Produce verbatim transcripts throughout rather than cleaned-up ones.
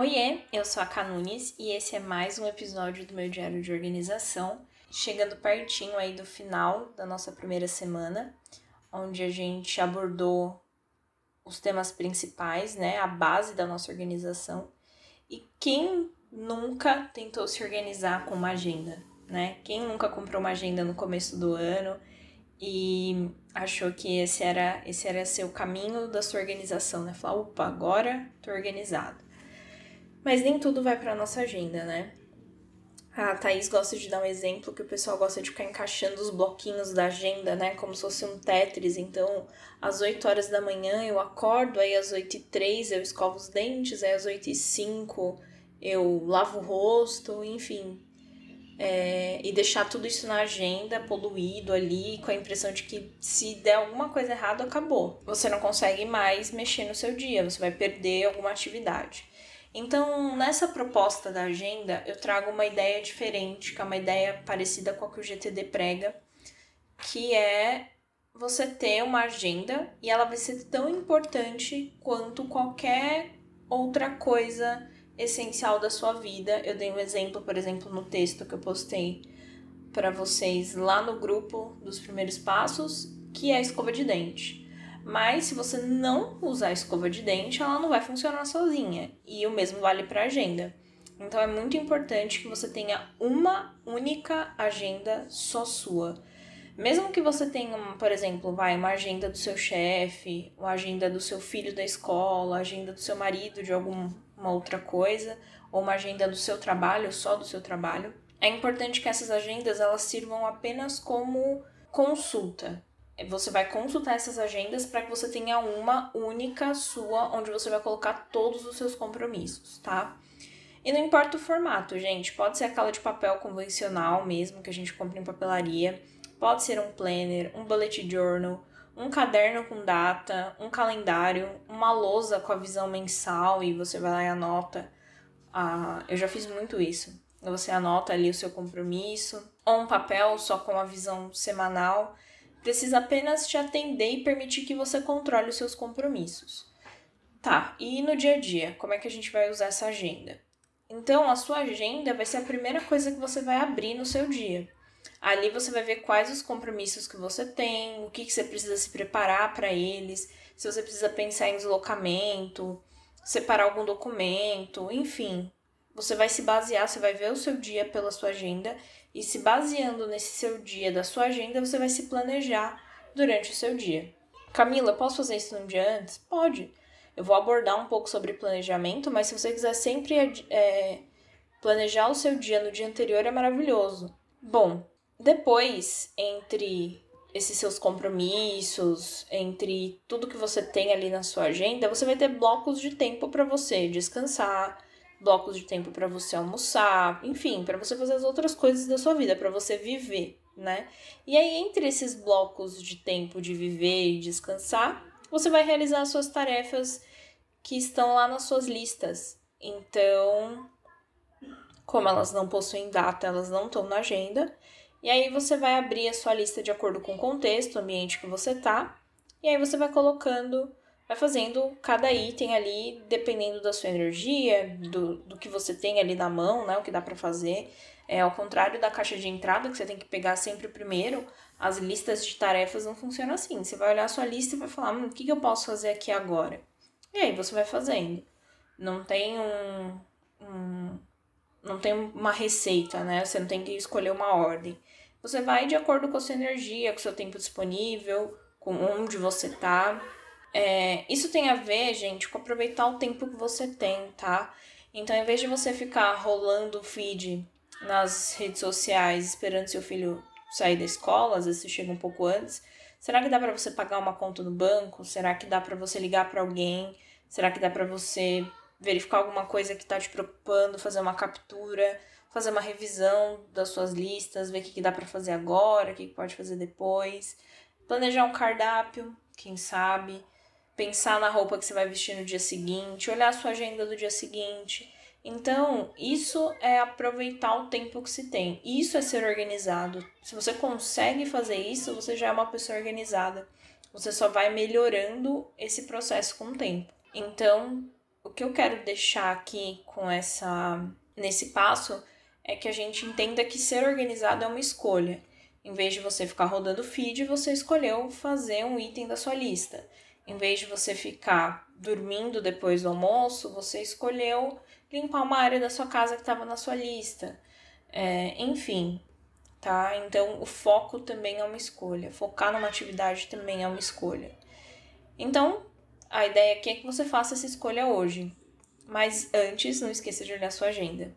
Oiê, eu sou a Canunes e esse é mais um episódio do meu Diário de Organização, chegando pertinho aí do final da nossa primeira semana, onde a gente abordou os temas principais, né, a base da nossa organização. E quem nunca tentou se organizar com uma agenda, né? Quem nunca comprou uma agenda no começo do ano e achou que esse era esse era seu caminho da sua organização, né? Falar, opa, agora tô organizado. Mas nem tudo vai para nossa agenda, né? A Thaís gosta de dar um exemplo que o pessoal gosta de ficar encaixando os bloquinhos da agenda, né? Como se fosse um Tetris. Então, às oito horas da manhã eu acordo, aí às oito e três eu escovo os dentes, aí às oito e cinco eu lavo o rosto, enfim. É, e deixar tudo isso na agenda, poluído ali, com a impressão de que se der alguma coisa errada, acabou. Você não consegue mais mexer no seu dia, você vai perder alguma atividade. Então, nessa proposta da agenda, eu trago uma ideia diferente, que é uma ideia parecida com a que o G T D prega, que é você ter uma agenda e ela vai ser tão importante quanto qualquer outra coisa essencial da sua vida. Eu dei um exemplo, por exemplo, no texto que eu postei para vocês lá no grupo dos primeiros passos, que é a escova de dente. Mas se você não usar a escova de dente, ela não vai funcionar sozinha. E o mesmo vale para a agenda. Então é muito importante que você tenha uma única agenda só sua. Mesmo que você tenha, por exemplo, vai, uma agenda do seu chefe, uma agenda do seu filho da escola, agenda do seu marido de alguma outra coisa, ou uma agenda do seu trabalho, só do seu trabalho, é importante que essas agendas elas sirvam apenas como consulta. Você vai consultar essas agendas para que você tenha uma única sua, onde você vai colocar todos os seus compromissos, tá? E não importa o formato, gente. Pode ser aquela de papel convencional mesmo, que a gente compra em papelaria. Pode ser um planner, um bullet journal, um caderno com data, um calendário, uma lousa com a visão mensal e você vai lá e anota. Ah, eu já fiz muito isso. Você anota ali o seu compromisso. Ou um papel só com a visão semanal. Precisa apenas te atender e permitir que você controle os seus compromissos. Tá, e no dia a dia, como é que a gente vai usar essa agenda? Então, a sua agenda vai ser a primeira coisa que você vai abrir no seu dia. Ali você vai ver quais os compromissos que você tem, o que, que você precisa se preparar para eles, se você precisa pensar em deslocamento, separar algum documento, enfim. Você vai se basear, você vai ver o seu dia pela sua agenda e se baseando nesse seu dia da sua agenda, você vai se planejar durante o seu dia. Camila, posso fazer isso num dia antes? Pode. Eu vou abordar um pouco sobre planejamento, mas se você quiser sempre é, planejar o seu dia no dia anterior, é maravilhoso. Bom, depois, entre esses seus compromissos, entre tudo que você tem ali na sua agenda, você vai ter blocos de tempo para você descansar, blocos de tempo para você almoçar, enfim, para você fazer as outras coisas da sua vida, para você viver, né? E aí, entre esses blocos de tempo de viver e descansar, você vai realizar as suas tarefas que estão lá nas suas listas. Então, como elas não possuem data, elas não estão na agenda, e aí você vai abrir a sua lista de acordo com o contexto, o ambiente que você tá, e aí você vai colocando... Vai fazendo cada item ali, dependendo da sua energia, do, do que você tem ali na mão, né? O que dá pra fazer. É, ao contrário da caixa de entrada, que você tem que pegar sempre o primeiro, as listas de tarefas não funcionam assim. Você vai olhar a sua lista e vai falar, hum, o que, que eu posso fazer aqui agora? E aí você vai fazendo. Não tem um, um... Não tem uma receita, né? Você não tem que escolher uma ordem. Você vai de acordo com a sua energia, com o seu tempo disponível, com onde você tá... É, isso tem a ver, gente, com aproveitar o tempo que você tem, tá? Então, em vez de você ficar rolando o feed nas redes sociais, esperando seu filho sair da escola, às vezes você chega um pouco antes, será que dá pra você pagar uma conta no banco? Será que dá pra você ligar pra alguém? Será que dá pra você verificar alguma coisa que tá te preocupando, fazer uma captura, fazer uma revisão das suas listas, ver o que, que dá pra fazer agora, o que, que pode fazer depois, planejar um cardápio, quem sabe... Pensar na roupa que você vai vestir no dia seguinte, olhar a sua agenda do dia seguinte. Então, isso é aproveitar o tempo que se tem. Isso é ser organizado. Se você consegue fazer isso, você já é uma pessoa organizada. Você só vai melhorando esse processo com o tempo. Então, que eu quero deixar aqui com essa, nesse passo é que a gente entenda que ser organizado é uma escolha. Em vez de você ficar rodando feed, você escolheu fazer um item da sua lista. Em vez de você ficar dormindo depois do almoço, você escolheu limpar uma área da sua casa que estava na sua lista. É, enfim, tá? Então, o foco também é uma escolha. Focar numa atividade também é uma escolha. Então, a ideia aqui é que você faça essa escolha hoje. Mas antes, não esqueça de olhar sua agenda.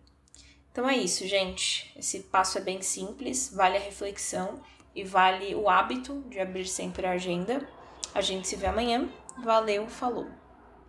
Então é isso, gente. Esse passo é bem simples, vale a reflexão e vale o hábito de abrir sempre a agenda. A gente se vê amanhã. Valeu, falou!